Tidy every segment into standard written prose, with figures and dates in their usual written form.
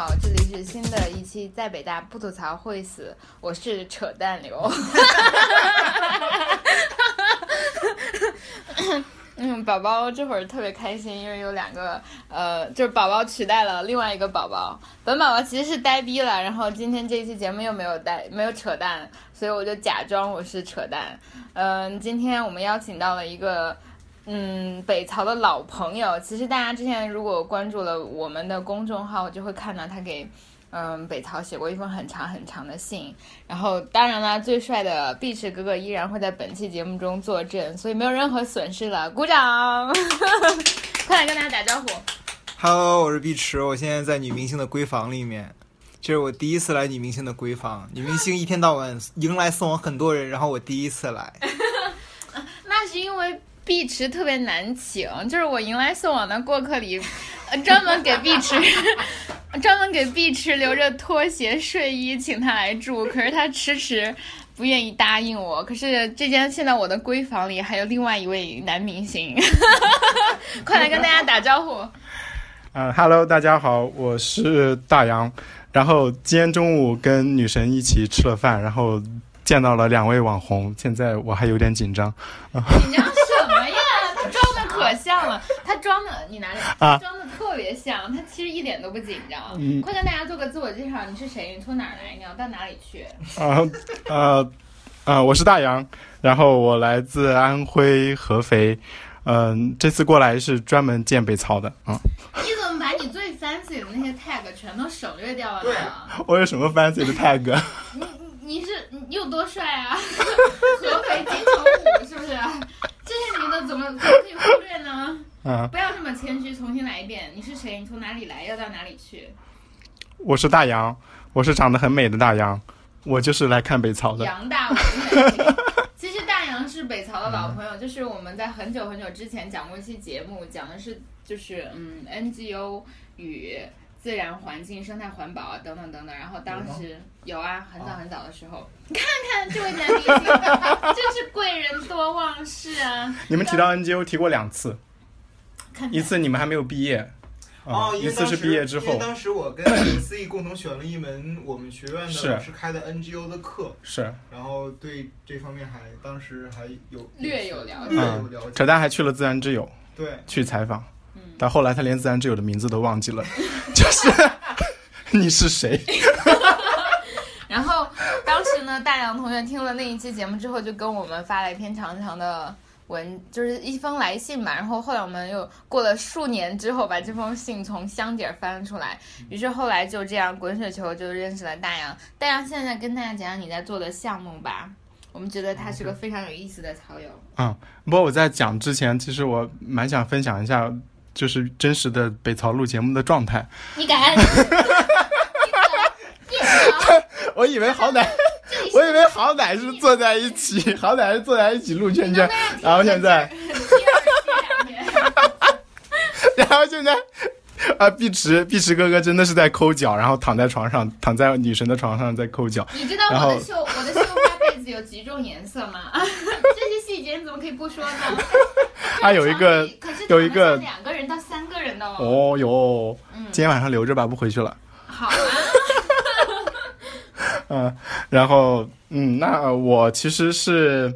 好，这里是新的一期在北大不吐槽会死，我是扯淡流。宝宝这会儿特别开心，因为有两个就是宝宝取代了另外一个宝宝。本宝宝其实是呆逼了，然后今天这一期节目又没有扯淡，所以我就假装我是扯淡。今天我们邀请到了一个北曹的老朋友。其实大家之前如果关注了我们的公众号，就会看到他给北曹写过一封很长很长的信，然后当然啦，最帅的碧池哥哥依然会在本期节目中坐镇，所以没有任何损失了，鼓掌！快来跟大家打招呼。Hello， 我是碧池，我现在在女明星的闺房里面，这是我第一次来女明星的闺房。女明星一天到晚迎来送往很多人，然后我第一次来。那是因为碧池特别难请，就是我迎来送往的过客里，专门给碧池留着拖鞋睡衣请他来住，可是他迟迟不愿意答应我。可是这间现在我的闺房里还有另外一位男明星。快来跟大家打招呼。Hello， 大家好，我是大洋，然后今天中午跟女神一起吃了饭，然后见到了两位网红，现在我还有点紧张。紧张什么呀？他装的可像了，他装的你拿着啊，装的特别像，他其实一点都不紧张。快跟大家做个自我介绍，你是谁？你从哪儿来？你要到哪里去？我是大洋，然后我来自安徽合肥，这次过来是专门见北曹的啊。你怎么把你最 fancy 的那些 tag 全都省略掉了呢？我有什么 fancy 的 tag？ 你又多帅啊！合肥金城武是不是？这些名字怎么可以忽略呢？不要这么谦虚，重新来一遍。你是谁？你从哪里来？要到哪里去？我是大洋，我是长得很美的大洋，我就是来看北曹的。杨大文。其实大洋是北曹的老朋友，就是我们在很久很久之前讲过一期节目，讲的是NGO 与自然环境、生态环保啊，等等等等。然后当时有啊，很早很早的时候，看看这位男明星，真是贵人多忘事啊！你们提到 NGO 提过2次。一次你们还没有毕业，一次是毕业之后。因为当时我跟思义共同选了一门我们学院的老师开的 NGO 的课，是，然后对这方面当时还有略有了解。扯淡还去了自然之友，对，去采访，但后来他连自然之友的名字都忘记了，就是你是谁？然后当时呢，大洋同学听了那一期节目之后，就跟我们发了一篇长长的。就是一封来信嘛，然后后来我们又过了数年之后把这封信从箱底翻出来，于是后来就这样滚雪球就认识了大洋。大洋现在跟大家讲你在做的项目吧，我们觉得他是个非常有意思的草友。不过我在讲之前，其实我蛮想分享一下就是真实的北曹录节目的状态。你敢？我以为好歹是坐在一起，好歹是坐在一起录圈圈，然后现在啊，碧池哥哥真的是在抠脚，然后躺在女神的床上在抠脚。你知道我的秀发被子有几种颜色吗？这些细节你怎么可以不说呢？有一个2个人到3个人的哦哟，今天晚上留着吧，不回去了。好啊。然后那我其实是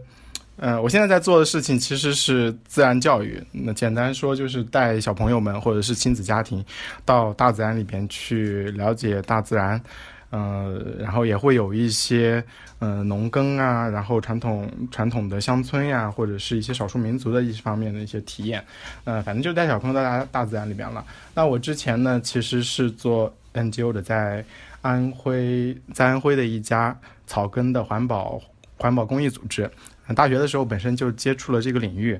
我现在在做的事情其实是自然教育。那简单说就是带小朋友们或者是亲子家庭到大自然里边去了解大自然，然后也会有一些农耕啊，然后传统的乡村呀，或者是一些少数民族的一些方面的一些体验，反正就带小朋友到大自然里边了。那我之前呢其实是做 NGO 的，在安徽的一家草根的环保公益组织。大学的时候本身就接触了这个领域，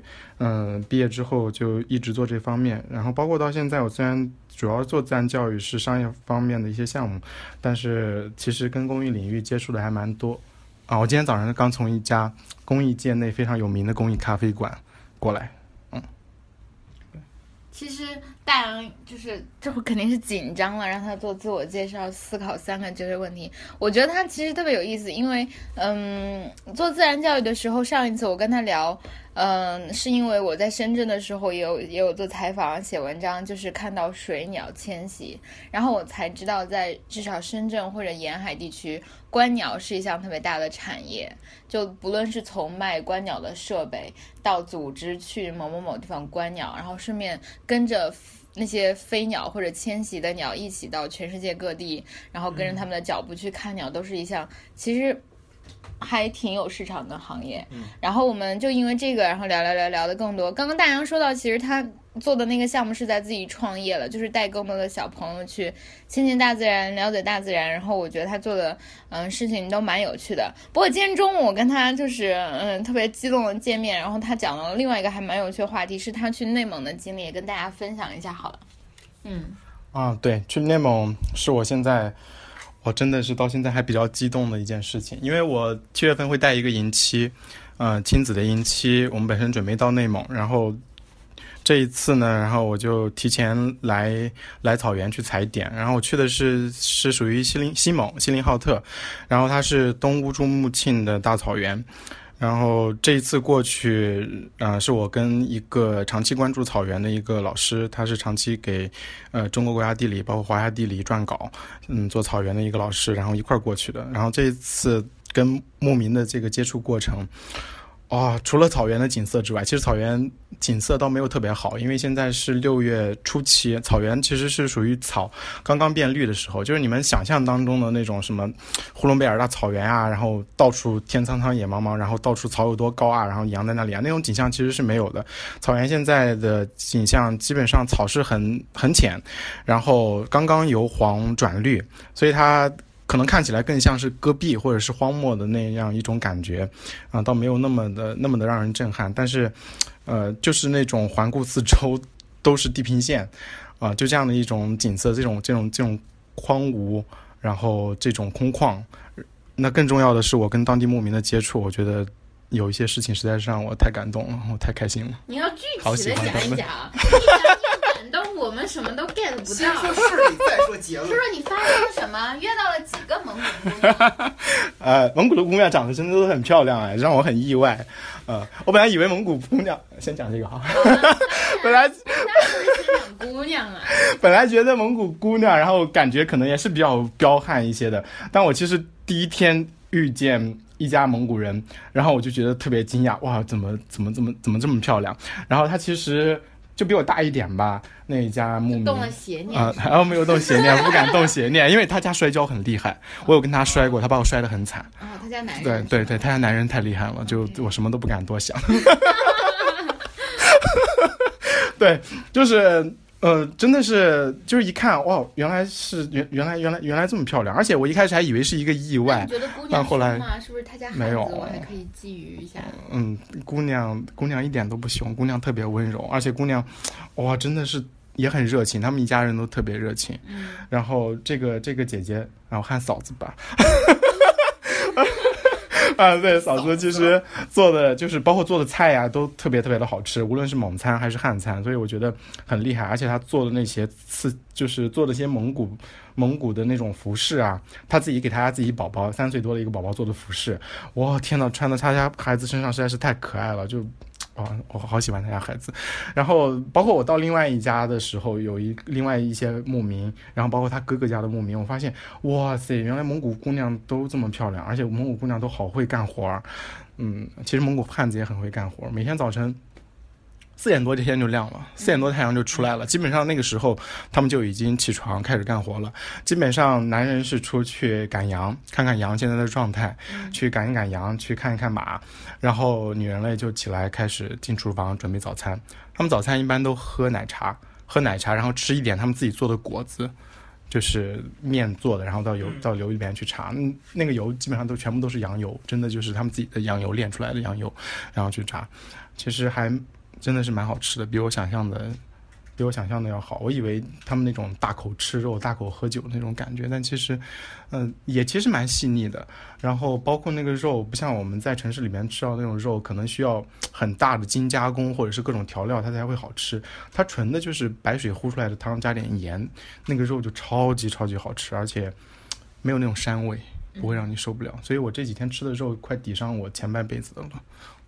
毕业之后就一直做这方面，然后包括到现在，我虽然主要做自然教育是商业方面的一些项目，但是其实跟公益领域接触的还蛮多啊。我今天早上刚从一家公益界内非常有名的公益咖啡馆过来。其实大洋就是这会肯定是紧张了，让他做自我介绍，思考3个这个问题。我觉得他其实特别有意思，因为做自然教育的时候，上一次我跟他聊是因为我在深圳的时候也有做采访写文章，就是看到水鸟迁徙，然后我才知道在至少深圳或者沿海地区，观鸟是一项特别大的产业，就不论是从卖观鸟的设备到组织去某某某地方观鸟，然后顺便跟着那些飞鸟或者迁徙的鸟一起到全世界各地，然后跟着他们的脚步去看鸟，都是一项其实还挺有市场的行业。然后我们就因为这个，然后聊的更多。刚刚大洋说到，其实他做的那个项目是在自己创业了，就是带更多的小朋友去亲近大自然，了解大自然。然后我觉得他做的事情都蛮有趣的。不过今天中午我跟他就是特别激动的见面，然后他讲了另外一个还蛮有趣的话题，是他去内蒙的经历，也跟大家分享一下好了。对，去内蒙是我现在我真的是到现在还比较激动的一件事情，因为我7月份会带一个营期，亲子的营期，我们本身准备到内蒙，然后这一次呢，然后我就提前来草原去踩点，然后我去的是属于西林浩特，然后它是东乌珠穆沁的大草原。然后这一次过去，是我跟一个长期关注草原的一个老师，他是长期给中国国家地理包括华夏地理撰稿，做草原的一个老师，然后一块过去的。然后这一次跟牧民的这个接触过程，除了草原的景色之外，其实草原景色倒没有特别好，因为现在是6月初7，草原其实是属于草刚刚变绿的时候，就是你们想象当中的那种什么呼伦贝尔大草原啊，然后到处天苍苍野茫茫，然后到处草有多高啊，然后羊在那里啊，那种景象其实是没有的。草原现在的景象基本上草是很浅，然后刚刚由黄转绿，所以它可能看起来更像是戈壁或者是荒漠的那样一种感觉，倒没有那么的让人震撼。但是，就是那种环顾四周都是地平线，就这样的一种景色，这种荒芜，然后这种空旷。那更重要的是，我跟当地牧民的接触，我觉得有一些事情实在是让我太感动了，我太开心了。你要具体的讲一讲。我们什么都 get 不到，先说事理，再说结论。说说你发生了什么，约到了几个蒙古姑娘？蒙古的姑娘长得真的都很漂亮，让我很意外。我本来以为蒙古姑娘，先讲这个哈。姑娘啊，本来觉得蒙古姑娘，然后感觉可能也是比较彪悍一些的，但我其实第一天遇见一家蒙古人，然后我就觉得特别惊讶，哇，怎么这么漂亮？然后她其实就比我大一点吧，那一家牧民动了邪念没有动邪念，不敢动邪念，因为他家摔跤很厉害，我有跟他摔过，他把我摔得很惨。他家男人对，他家男人太厉害了，就我什么都不敢多想。对，就是真的是就是一看，哇，原来这么漂亮，而且我一开始还以为是一个意外，你觉得姑娘但后来是不是他家孩子没有，我还可以觊觎一下。姑娘一点都不凶，姑娘特别温柔，而且姑娘，哇，真的是也很热情，他们一家人都特别热情。然后这个姐姐，然后喊嫂子吧。对，嫂子其实做的就是包括做的菜呀，都特别特别的好吃，无论是蒙餐还是汉餐，所以我觉得很厉害。而且她做的那些就是做的些蒙古的那种服饰啊，她自己给她自己宝宝3岁多的一个宝宝做的服饰，哇，天哪，穿到她家孩子身上实在是太可爱了，就我好喜欢他家孩子。然后包括我到另外一家的时候，有另外一些牧民，然后包括他哥哥家的牧民，我发现，哇塞，原来蒙古姑娘都这么漂亮，而且蒙古姑娘都好会干活。其实蒙古汉子也很会干活，每天早晨4点多这天就亮了，4点多太阳就出来了，基本上那个时候他们就已经起床开始干活了。基本上男人是出去赶羊，看看羊现在的状态，去赶一赶羊，去看一看马，然后女人类就起来开始进厨房准备早餐。他们早餐一般都喝奶茶，然后吃一点他们自己做的果子，就是面做的，然后到油里边去炸，那个油基本上都全部都是羊油，真的就是他们自己的羊油炼出来的羊油，然后去炸，其实还真的是蛮好吃的，比我想象的要好。我以为他们那种大口吃肉大口喝酒那种感觉，但其实也其实蛮细腻的。然后包括那个肉不像我们在城市里面吃到那种肉，可能需要很大的精加工或者是各种调料它才会好吃，它纯的就是白水烀出来的汤加点盐，那个肉就超级超级好吃，而且没有那种膻味，不会让你受不了。所以我这几天吃的肉快抵上我前半辈子的了。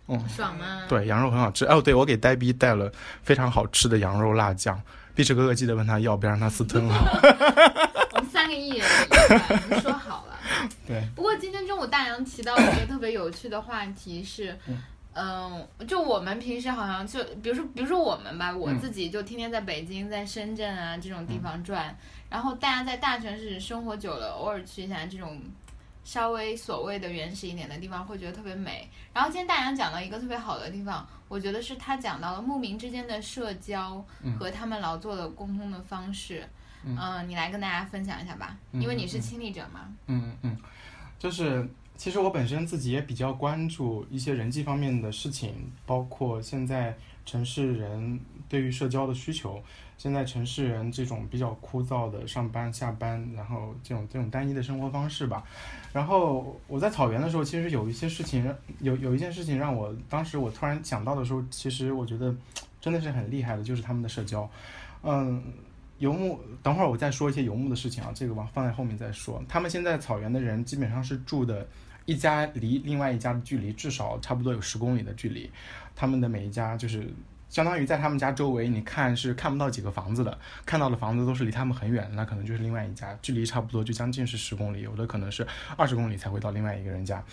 嗯，爽吗？对，羊肉很好吃。哦，对，我给呆逼带了非常好吃的羊肉辣酱，碧池哥哥记得问他要，别让他私吞了。我们三个一人一碗，说好了。对。不过今天中午大洋提到一个特别有趣的话题是，就我们平时好像就比如说我们吧，我自己就天天在北京、在深圳啊这种地方转，然后大家在大城市生活久了，偶尔去一下这种稍微所谓的原始一点的地方，会觉得特别美。然后今天大洋讲到一个特别好的地方，我觉得是他讲到了牧民之间的社交和他们劳作的沟通的方式。你来跟大家分享一下吧，因为你是亲历者嘛。就是。其实我本身自己也比较关注一些人际方面的事情，包括现在城市人对于社交的需求，现在城市人这种比较枯燥的上班下班，然后这种单一的生活方式吧。然后我在草原的时候，其实有一些事情，有一件事情让我当时我突然想到的时候，其实我觉得真的是很厉害的，就是他们的社交。游牧，等会儿我再说一些游牧的事情啊，这个放在后面再说。他们现在草原的人基本上是住的一家离另外一家的距离至少差不多有10公里的距离，他们的每一家就是相当于在他们家周围你看是看不到几个房子的，看到的房子都是离他们很远，那可能就是另外一家，距离差不多就将近是10公里，有的可能是20公里才会到另外一个人家。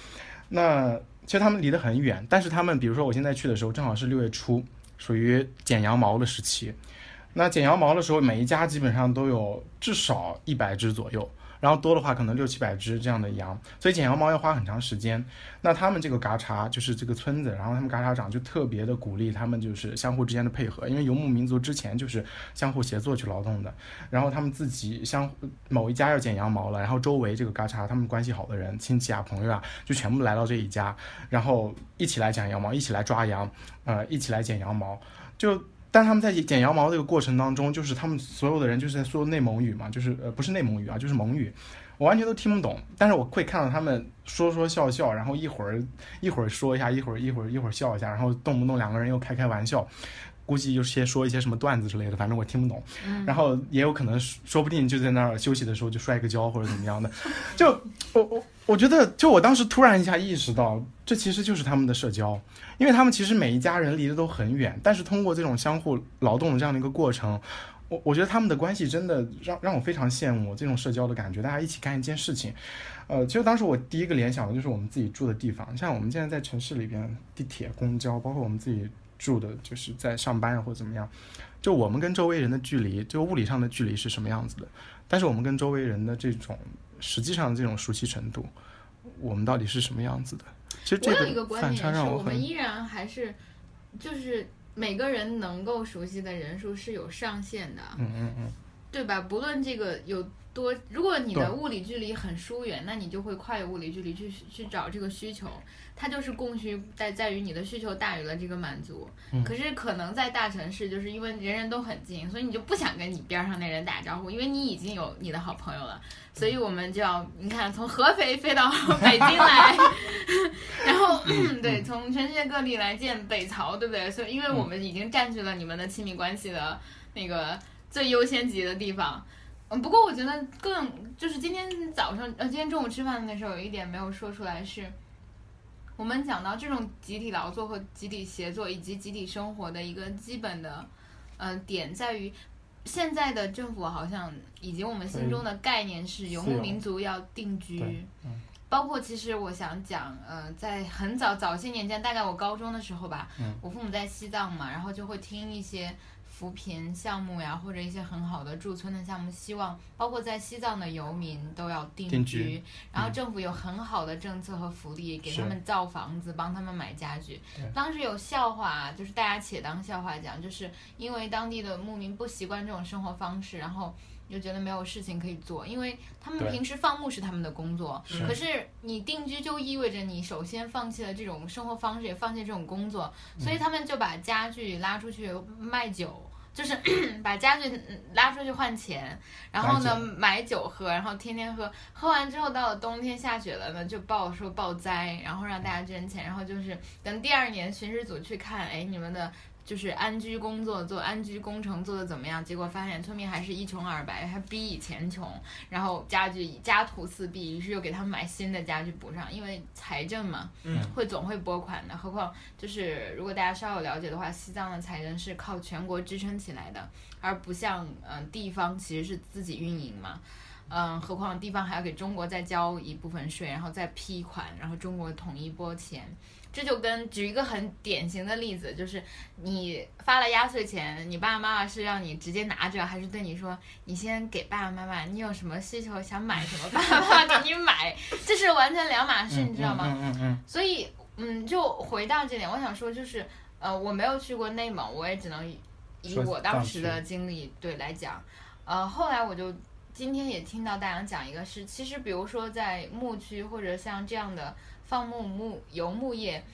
那其实他们离得很远，但是他们比如说我现在去的时候正好是6月初，属于剪羊毛的时期。那剪羊毛的时候，每一家基本上都有至少100只左右，然后多的话可能600-700只这样的羊，所以剪羊毛要花很长时间。那他们这个嘎查就是这个村子，然后他们嘎查长就特别的鼓励他们就是相互之间的配合，因为游牧民族之前就是相互协作去劳动的。然后他们自己某一家要剪羊毛了，然后周围这个嘎查他们关系好的人亲戚啊朋友啊就全部来到这一家，然后一起来剪羊毛，一起来抓羊，一起来剪羊毛。但他们在剪羊毛这个过程当中，就是他们所有的人就是在说内蒙语嘛，就是不是内蒙语啊，就是蒙语，我完全都听不懂。但是我会看到他们说笑笑，然后一会儿说一下，一会儿笑一下，然后动不动两个人又开玩笑，估计又说一些什么段子之类的，反正我听不懂。然后也有可能说不定就在那儿休息的时候就摔个跤或者怎么样的。就我觉得，就我当时突然一下意识到，这其实就是他们的社交。因为他们其实每一家人离得都很远，但是通过这种相互劳动的这样的一个过程，我觉得他们的关系真的让我非常羡慕这种社交的感觉，大家一起干一件事情。其实当时我第一个联想的就是我们自己住的地方，像我们现在在城市里边，地铁、公交，包括我们自己住的就是在上班或者怎么样，就我们跟周围人的距离，就物理上的距离是什么样子的，但是我们跟周围人的这种实际上的这种熟悉程度，我们到底是什么样子的。其实这个反差让我很，我有一个观点是，我们依然还是就是每个人能够熟悉的人数是有上限的，对吧？不论这个有多，如果你的物理距离很疏远，那你就会跨越物理距离去找这个需求，它就是供需在于你的需求大于了这个满足。可是可能在大城市，就是因为人人都很近，所以你就不想跟你边上的人打招呼，因为你已经有你的好朋友了。所以我们就要，你看从合肥飞到北京来，然后对，从全世界各地来见北曹，对不对？所以因为我们已经占据了你们的亲密关系的那个最优先级的地方。不过我觉得更就是今天中午吃饭的时候有一点没有说出来，是我们讲到这种集体劳作和集体协作以及集体生活的一个基本的点在于，现在的政府好像以及我们心中的概念是游牧民族要定居，包括其实我想讲，在很早些年间，大概我高中的时候吧，我父母在西藏嘛，然后就会听一些扶贫项目呀，或者一些很好的驻村的项目，希望包括在西藏的游民都要定居，然后政府有很好的政策和福利，给他们造房子，帮他们买家具。当时有笑话，就是大家且当笑话讲，就是因为当地的牧民不习惯这种生活方式，然后就觉得没有事情可以做，因为他们平时放牧是他们的工作，可是你定居就意味着你首先放弃了这种生活方式，也放弃这种工作，所以他们就把家具拉出去卖酒。就是把家具拉出去换钱，然后呢买酒喝，然后天天喝，喝完之后到了冬天下雪了呢，就报灾，然后让大家捐钱，然后就是等第2年巡视组去看，哎，你们的就是安居工作做安居工程做的怎么样，结果发现村民还是一穷二白，还比以前穷，然后家具家徒四壁，于是又给他们买新的家具补上，因为财政嘛，会总会拨款的，何况就是如果大家稍有了解的话，西藏的财政是靠全国支撑起来的，而不像地方其实是自己运营嘛，何况地方还要给中国再交一部分税，然后再批款，然后中国统一拨钱。这就跟举一个很典型的例子，就是你发了压岁钱，你爸爸妈妈是让你直接拿着，还是对你说你先给爸爸妈妈，你有什么需求想买什么，爸爸妈妈给你买，这是完全两码事，你知道吗？所以就回到这点，我想说就是我没有去过内蒙，我也只能以我当时的经历对来讲。后来我就今天也听到大洋讲一个事，其实比如说在牧区或者像这样的放牧游牧业，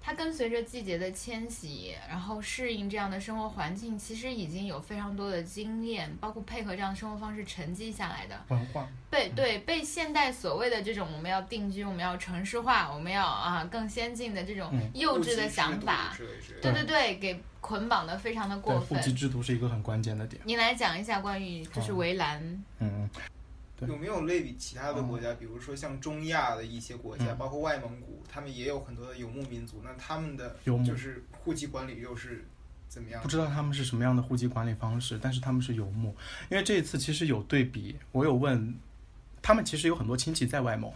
它跟随着季节的迁徙，然后适应这样的生活环境，其实已经有非常多的经验，包括配合这样的生活方式沉积下来的文化。被现代所谓的这种我们要定居，我们要城市化，我们要更先进的这种幼稚的想法，对给捆绑的非常的过分。户籍制度是一个很关键的点。你来讲一下关于就是围栏。有没有类比其他的国家，比如说像中亚的一些国家，包括外蒙古，他们也有很多的游牧民族，那他们的就是户籍管理又是怎么样？不知道他们是什么样的户籍管理方式，但是他们是游牧。因为这一次其实有对比，我有问他们，其实有很多亲戚在外蒙，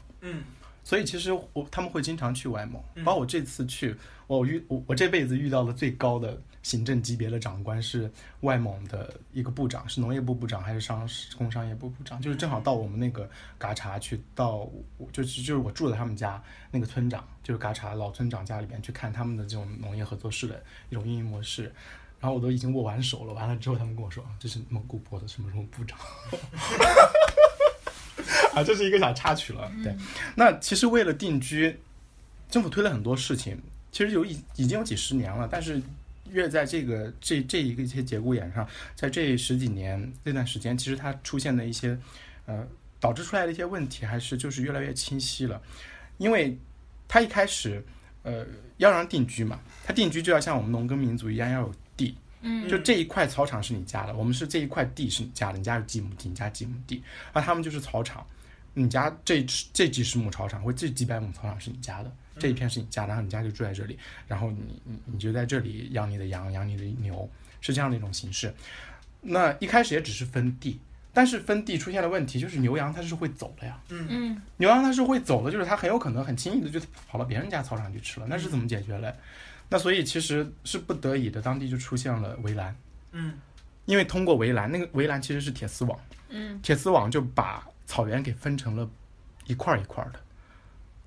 所以其实他们会经常去外蒙，包括我这次去，我这辈子遇到的最高的行政级别的长官是外蒙的一个部长，是农业部部长还是工商业部部长，就是正好到我们那个嘎查去，到就是我住的他们家那个村长，就是嘎查老村长家里边去看他们的这种农业合作社的一种运营模式。然后我都已经握完手了，完了之后他们跟我说这是蒙古国的什么什么部长。这是一个小插曲了。对，那其实为了定居，政府推了很多事情，其实已经有几十年了，但是越在这一些节骨眼上，在这十几年那段时间，其实它出现的一些导致出来的一些问题，还是就是越来越清晰了。因为它一开始要让定居嘛，它定居就要像我们农耕民族一样要有地。就这一块草场是你家的，我们是这一块地是你家的，你家有几亩地，你家几亩地，而他们就是草场，你家这几十亩草场或这几百亩草场是你家的，这一片是你家，然后你家就住在这里，然后你就在这里养你的羊，养你的牛，是这样的一种形式。那一开始也只是分地，但是分地出现了问题，就是牛羊它是会走的呀，牛羊它是会走的，就是它很有可能很轻易的就跑到别人家草场去吃了，那是怎么解决嘞？那所以其实是不得已的，当地就出现了围栏，因为通过围栏，那个围栏其实是铁丝网，铁丝网就把草原给分成了一块一块的。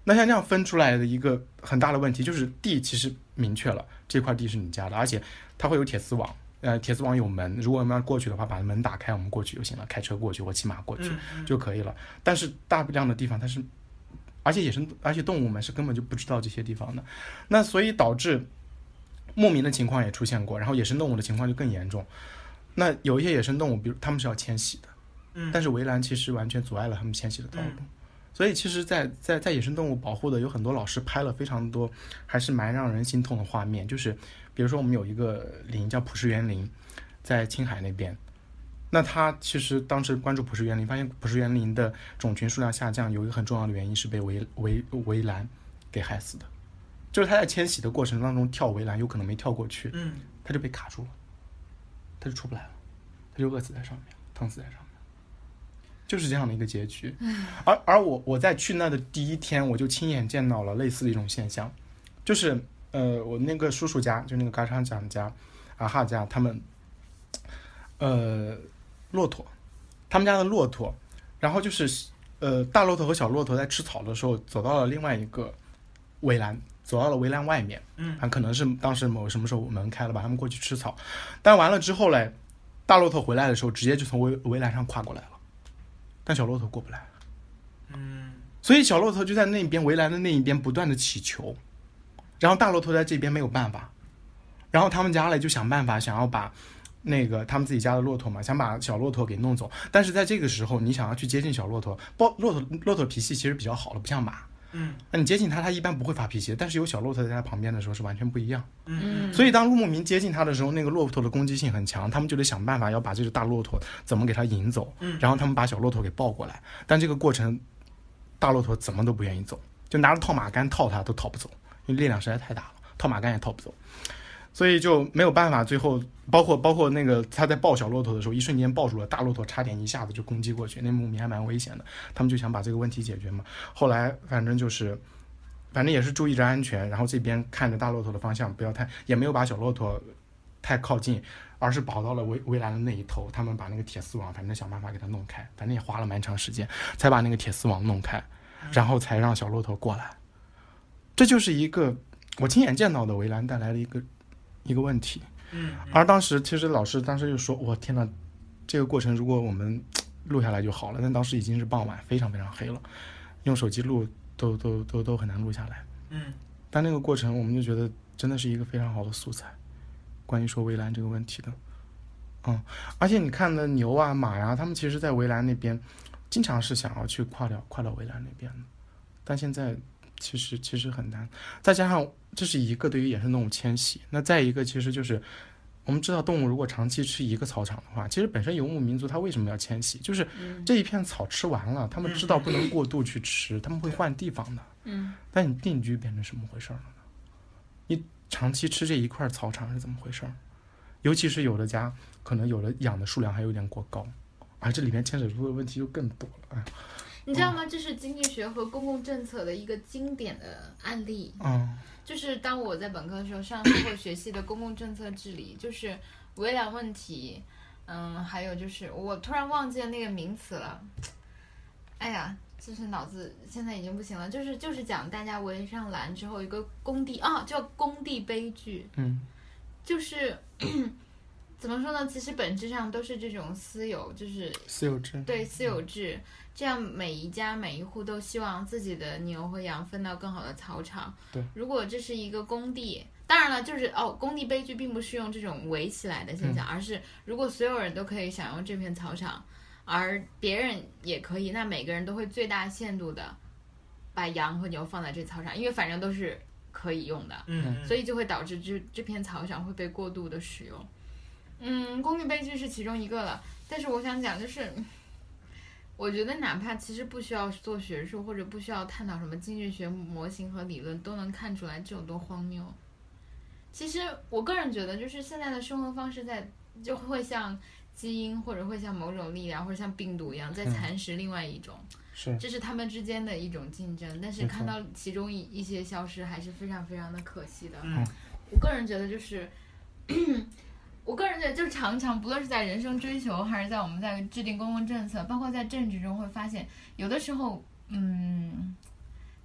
那像这样分出来的一个很大的问题就是地其实明确了，这块地是你家的，而且它会有铁丝网，铁丝网有门，如果我们要过去的话，把门打开，我们过去就行了，开车过去或骑马过去就可以了。但是大量的地方它是。而且野生，而且动物们是根本就不知道这些地方的，那所以导致牧民的情况也出现过，然后野生动物的情况就更严重。那有一些野生动物，比如他们是要迁徙的，但是围栏其实完全阻碍了他们迁徙的道路。所以其实在野生动物保护的有很多老师拍了非常多，还是蛮让人心痛的画面。就是比如说我们有一个林叫普什园林，在青海那边。那他其实当时关注普什园林，发现普什园林的种群数量下降，有一个很重要的原因是被围栏给害死的，就是他在迁徙的过程当中跳围栏，有可能没跳过去，他就被卡住了，他就出不来了，他就饿死在上面，疼死在上面，就是这样的一个结局。而我在去那的第一天，我就亲眼见到了类似的一种现象，就是我那个叔叔家，就那个嘎昌长家、阿哈家，他们骆驼，他们家的骆驼，然后就是大骆驼和小骆驼在吃草的时候走到了另外一个围栏，走到了围栏外面，可能是当时什么时候我们开了把他们过去吃草，但完了之后嘞，大骆驼回来的时候直接就从围栏上跨过来了，但小骆驼过不来，所以小骆驼就在那边围栏的那一边不断的祈求，然后大骆驼在这边没有办法，然后他们家嘞就想办法想要把那个他们自己家的骆驼嘛，想把小骆驼给弄走，但是在这个时候，你想要去接近小骆驼，骆驼脾气其实比较好了，不像马，嗯，那你接近他，他一般不会发脾气，但是有小骆驼在他旁边的时候是完全不一样。嗯，所以当入牧民接近他的时候，那个骆驼的攻击性很强，他们就得想办法要把这只大骆驼怎么给他引走，然后他们把小骆驼给抱过来，但这个过程大骆驼怎么都不愿意走，就拿着套马杆套他都套不走，因为力量实在太大了，套马杆也套不走，所以就没有办法，最后包括那个他在抱小骆驼的时候，一瞬间抱住了大骆驼，差点一下子就攻击过去，那牧民还蛮危险的，他们就想把这个问题解决嘛。后来反正也是注意着安全，然后这边看着大骆驼的方向，不要太，也没有把小骆驼太靠近，而是跑到了围栏的那一头，他们把那个铁丝网反正想办法给他弄开，反正也花了蛮长时间才把那个铁丝网弄开，然后才让小骆驼过来。这就是一个我亲眼见到的围栏带来的一个问题。而当时其实老师当时就说，我天哪，这个过程如果我们录下来就好了，但当时已经是傍晚，非常非常黑了，用手机录都很难录下来。嗯，但那个过程我们就觉得真的是一个非常好的素材，关于说围栏这个问题的。嗯，而且你看的牛啊马呀，他们其实在围栏那边经常是想要去跨到围栏那边的，但现在其实很难。再加上这是一个对于野生动物迁徙，那再一个其实就是我们知道动物如果长期吃一个草场的话，其实本身游牧民族它为什么要迁徙，就是这一片草吃完了，他们知道不能过度去吃，他们会换地方的。嗯，但你定居变成什么回事了呢？你长期吃这一块草场是怎么回事？尤其是有的家可能有的养的数量还有点过高，而这里面牵扯出的问题就更多了。哎，你知道吗？这是经济学和公共政策的一个经典的案例。嗯，就是当我在本科的时候上社会学系的公共政策治理，就是围栏问题，还有就是我突然忘记了那个名词了，哎呀，就是脑子现在已经不行了。就是讲大家围上栏之后，一个工地啊，叫工地悲剧。嗯，就是怎么说呢？其实本质上都是这种私有，就是私有制，对，私有制。这样每一家每一户都希望自己的牛和羊分到更好的草场。对，如果这是一个工地，当然了，就是工地悲剧并不是用这种围起来的现象，而是如果所有人都可以享用这片草场，而别人也可以，那每个人都会最大限度的把羊和牛放在这草场，因为反正都是可以用的。嗯，所以就会导致这片草场会被过度的使用。嗯，工地悲剧是其中一个了，但是我想讲就是。我觉得哪怕其实不需要做学术，或者不需要探讨什么经济学模型和理论，都能看出来这有多荒谬。其实我个人觉得，就是现在的生活方式就会像基因，或者会像某种力量，或者像病毒一样，在蚕食另外一种。是，这是他们之间的一种竞争，但是看到其中一些消失，还是非常非常的可惜的。嗯，我个人觉得就是。我个人觉得，就是常常不论是在人生追求，还是在我们在制定公共政策，包括在政治中，会发现有的时候，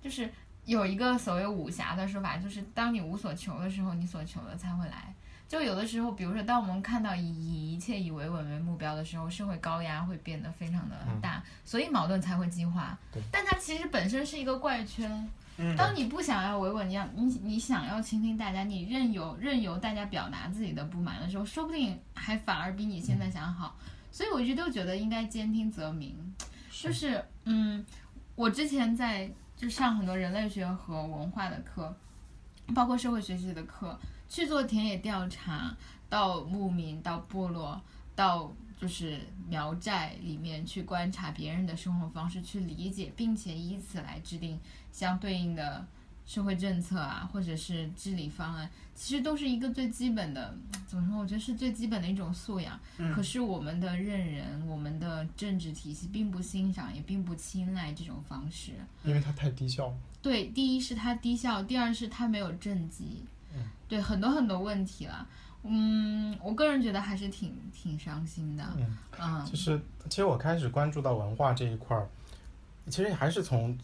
就是有一个所谓武侠的说法，就是当你无所求的时候，你所求的才会来。就有的时候，比如说，当我们看到以一切以维稳为目标的时候，社会高压会变得非常的大，所以矛盾才会激化。但它其实本身是一个怪圈。当你不想要维稳，你想要倾听大家，你任由大家表达自己的不满的时候，说不定还反而比你现在想好。所以我一直都觉得应该兼听则明，就是我之前在就上很多人类学和文化的课，包括社会学习的课，去做田野调查，到牧民，到部落，到就是苗寨里面去观察别人的生活方式，去理解，并且以此来制定相对应的社会政策啊，或者是治理方案，其实都是一个最基本的，怎么说，我觉得是最基本的一种素养。可是我们的任人，我们的政治体系并不欣赏，也并不青睐这种方式，因为它太低效。对，第一是它低效，第二是它没有政绩。对，很多很多问题了。我个人觉得还是挺伤心的。其实我开始关注到文化这一块，其实还是从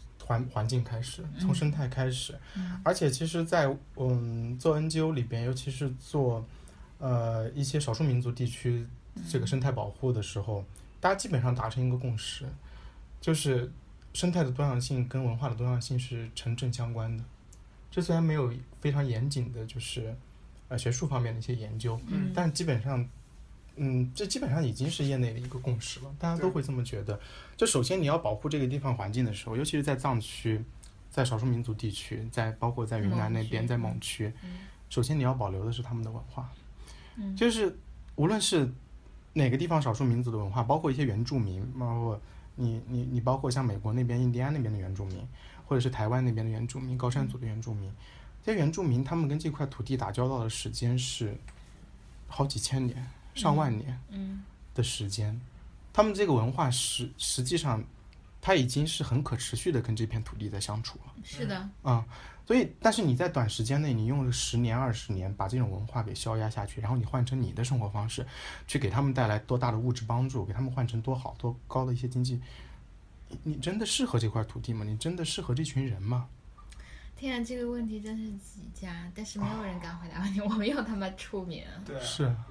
环境开始，从生态开始。而且其实在做 NGO 里边，尤其是做一些少数民族地区这个生态保护的时候，大家基本上达成一个共识，就是生态的多样性跟文化的多样性是成正相关的。这虽然没有非常严谨的就是学术方面的一些研究，但基本上，这基本上已经是业内的一个共识了，大家都会这么觉得。就首先你要保护这个地方环境的时候，尤其是在藏区，在少数民族地区，在包括在云南那边，在蒙区，首先你要保留的是他们的文化，就是无论是哪个地方少数民族的文化，包括一些原住民，包括你包括像美国那边印第安那边的原住民，或者是台湾那边的原住民，高山族的原住民，这些原住民他们跟这块土地打交道的时间是好几千年、上万年的时间，他们这个文化实际上它已经是很可持续的跟这片土地在相处了。是的啊，所以但是你在短时间内你用了10年20年把这种文化给消压下去，然后你换成你的生活方式去给他们带来多大的物质帮助，给他们换成多好多高的一些经济，你真的适合这块土地吗？你真的适合这群人吗？天啊，这个问题真是极佳，但是没有人敢回答问题，我们又他妈出名。对啊，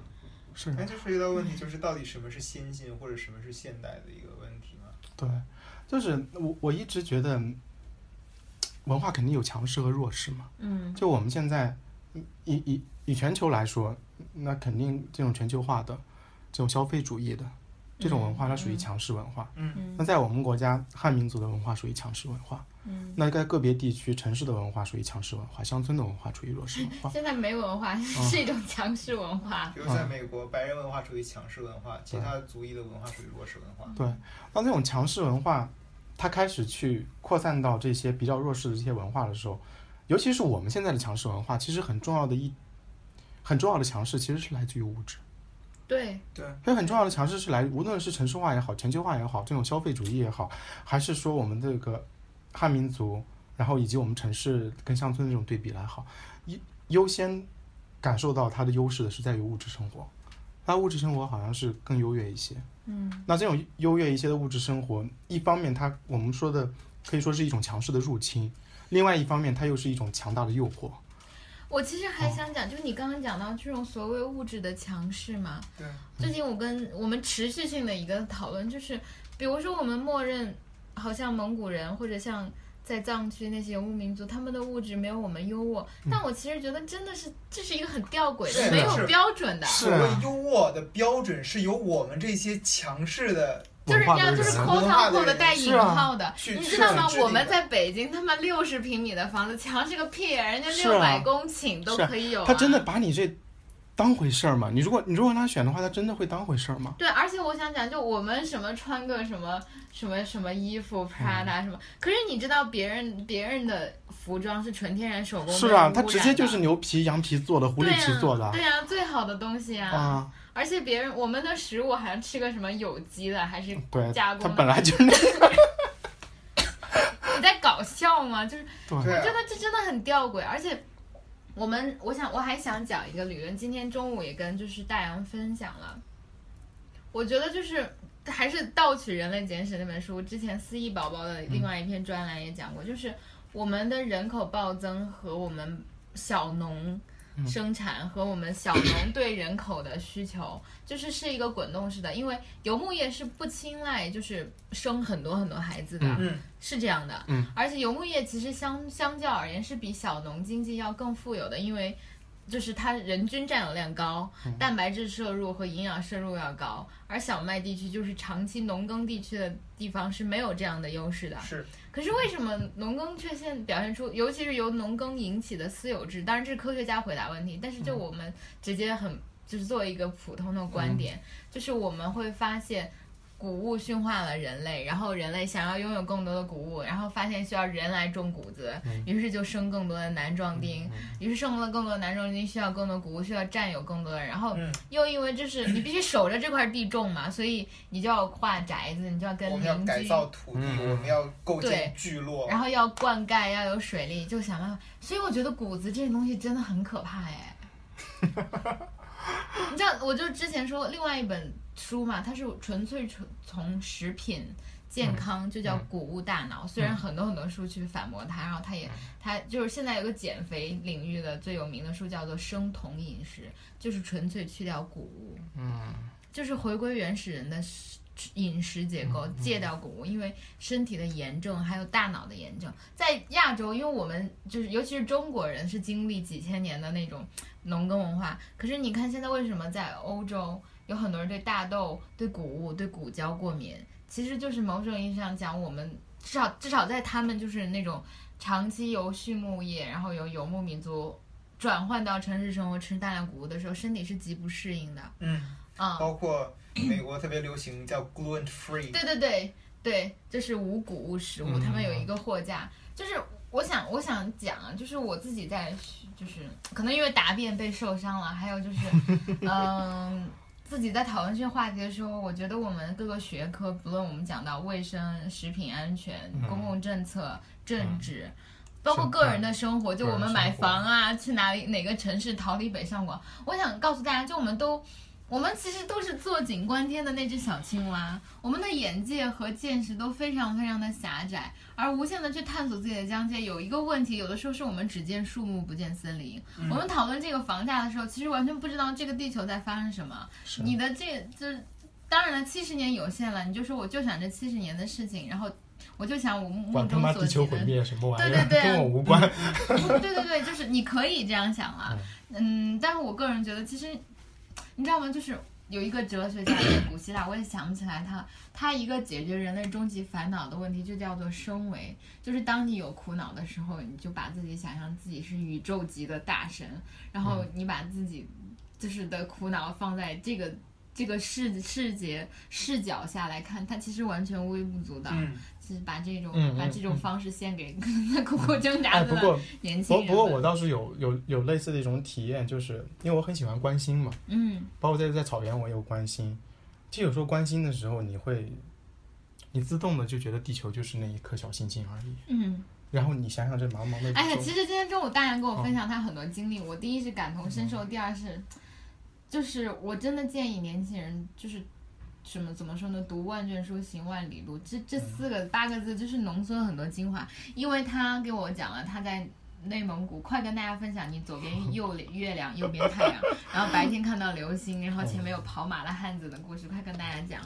是那就是一个问题，就是到底什么是先进或者什么是现代的一个问题吗？对，就是我一直觉得文化肯定有强势和弱势嘛，就我们现在以全球来说，那肯定这种全球化的这种消费主义的这种文化它属于强势文化，那在我们国家汉民族的文化属于强势文化，那在个别地区城市的文化属于强势文化，乡村的文化属于弱势文化。现在没文化是一种强势文化，比如在美国白人文化属于强势文化，其他族裔的文化属于弱势文化。对，当这种强势文化它开始去扩散到这些比较弱势的这些文化的时候，尤其是我们现在的强势文化，其实很重要的强势其实是来自于物质。对，所以很重要的强势是来，无论是城市化也好，全球化也好，这种消费主义也好，还是说我们这个汉民族，然后以及我们城市跟乡村这种对比来好，优先感受到它的优势的是在于物质生活，那物质生活好像是更优越一些。那这种优越一些的物质生活，一方面它我们说的可以说是一种强势的入侵，另外一方面它又是一种强大的诱惑。我其实还想讲，就是你刚刚讲到这种所谓物质的强势嘛，对，最近我们持续性的一个讨论就是，比如说我们默认好像蒙古人或者像在藏区那些游牧民族，他们的物质没有我们优渥，但我其实觉得真的是这是一个很吊诡的，没有标准的。所谓优渥的标准是由我们这些强势的，就是这样，就是quote unquote带引号的，你知道吗？我们在北京他妈60平米的房子强是个屁，人家600公顷都可以有。他真的把你这当回事儿吗？你如果让他选的话，他真的会当回事儿吗？对，而且我想讲，就我们什么穿个什么衣服 Prada 什么，可是你知道别人的服装是纯天然手工，是啊，他直接就是牛皮、羊皮做的、狐狸皮做的，对啊，最好的东西啊。而且我们的食物好像吃个什么有机的，还是加工的，他本来就是那个。你在搞笑吗？就是我觉得这真的很吊诡，而且。我还想讲一个理论，今天中午也跟就是大洋分享了。我觉得就是还是盗取《人类简史》那本书，之前思忆宝宝的另外一篇专栏也讲过，就是我们的人口暴增和我们小农生产和我们小农对人口的需求，就是是一个滚动式的，因为游牧业是不青睐就是生很多很多孩子的，是这样的，而且游牧业其实相较而言是比小农经济要更富有的，因为就是它人均占有量高，蛋白质摄入和营养摄入要高，而小麦地区就是长期农耕地区的地方是没有这样的优势的。是，可是为什么农耕却表现出，尤其是由农耕引起的私有制？当然这是科学家回答问题，但是就我们直接就是做一个普通的观点，就是我们会发现谷物驯化了人类，然后人类想要拥有更多的谷物，然后发现需要人来种谷子，于是就生更多的男壮丁，于是生了更多的男壮丁需要更多谷物，需要占有更多的人，然后又因为就是你必须守着这块地种嘛，所以你就要画宅子，你就要跟邻居，我们要改造土地，我们要构建聚落，然后要灌溉，要有水利，就想办法。所以我觉得谷子这种东西真的很可怕哎。你知道，我就之前说另外一本书嘛，它是纯粹从食品健康，就叫谷物大脑，虽然很多很多书去反驳它，然后它就是现在有个减肥领域的最有名的书叫做生酮饮食，就是纯粹去掉谷物，就是回归原始人的饮食结构，戒掉谷物，因为身体的炎症还有大脑的炎症，在亚洲，因为我们就是尤其是中国人是经历几千年的那种农耕文化，可是你看现在为什么在欧洲有很多人对大豆、对谷物、对谷胶过敏，其实就是某种意义上讲，我们至少在他们就是那种长期由畜牧业然后由游牧民族转换到城市生活，吃大量谷物的时候，身体是极不适应的。包括美国特别流行叫 Gluten Free 对对对对，就是无谷物食物，他们有一个货架。就是我想讲啊，就是我自己在，就是可能因为答辩被受伤了，还有就是自己在讨论这个话题的时候，我觉得我们各个学科，不论我们讲到卫生、食品安全、公共政策、政治，包括个人的生活，就我们买房啊，去哪个城市逃离北上广，我想告诉大家，就我们其实都是坐井观天的那只小青蛙，我们的眼界和见识都非常非常的狭窄，而无限的去探索自己的疆界。有一个问题，有的时候是我们只见树木不见森林。我们讨论这个房价的时候，其实完全不知道这个地球在发生什么。你的这当然了，70年有限了，你就说我就想这70年的事情，然后我就想我目中所及的什么玩意儿，对对对，跟我无关。对对对，就是你可以这样想了，但是我个人觉得其实。你知道吗？就是有一个哲学家在古希腊，我也想不起来他一个解决人类终极烦恼的问题，就叫做升维。就是当你有苦恼的时候，你就把自己想象自己是宇宙级的大神，然后你把自己就是的苦恼放在这个视角下来看，它其实完全微不足道。就是把这种方式献给苦苦挣扎的年轻人。不过我倒是有类似的一种体验，就是因为我很喜欢关心嘛，包括在草原我也有关心。其实有时候关心的时候，你自动的就觉得地球就是那一颗小星星而已。然后你想想这茫茫的。哎呀，其实今天中午大洋跟我分享他很多经历，我第一是感同身受，第二是就是我真的建议年轻人就是。什么怎么说呢？读万卷书，行万里路，这8个字就是浓缩很多精华。因为他给我讲了他在内蒙古，快跟大家分享，你左边月亮，右边太阳，然后白天看到流星，然后前面有跑马的汉子的故事，快跟大家讲。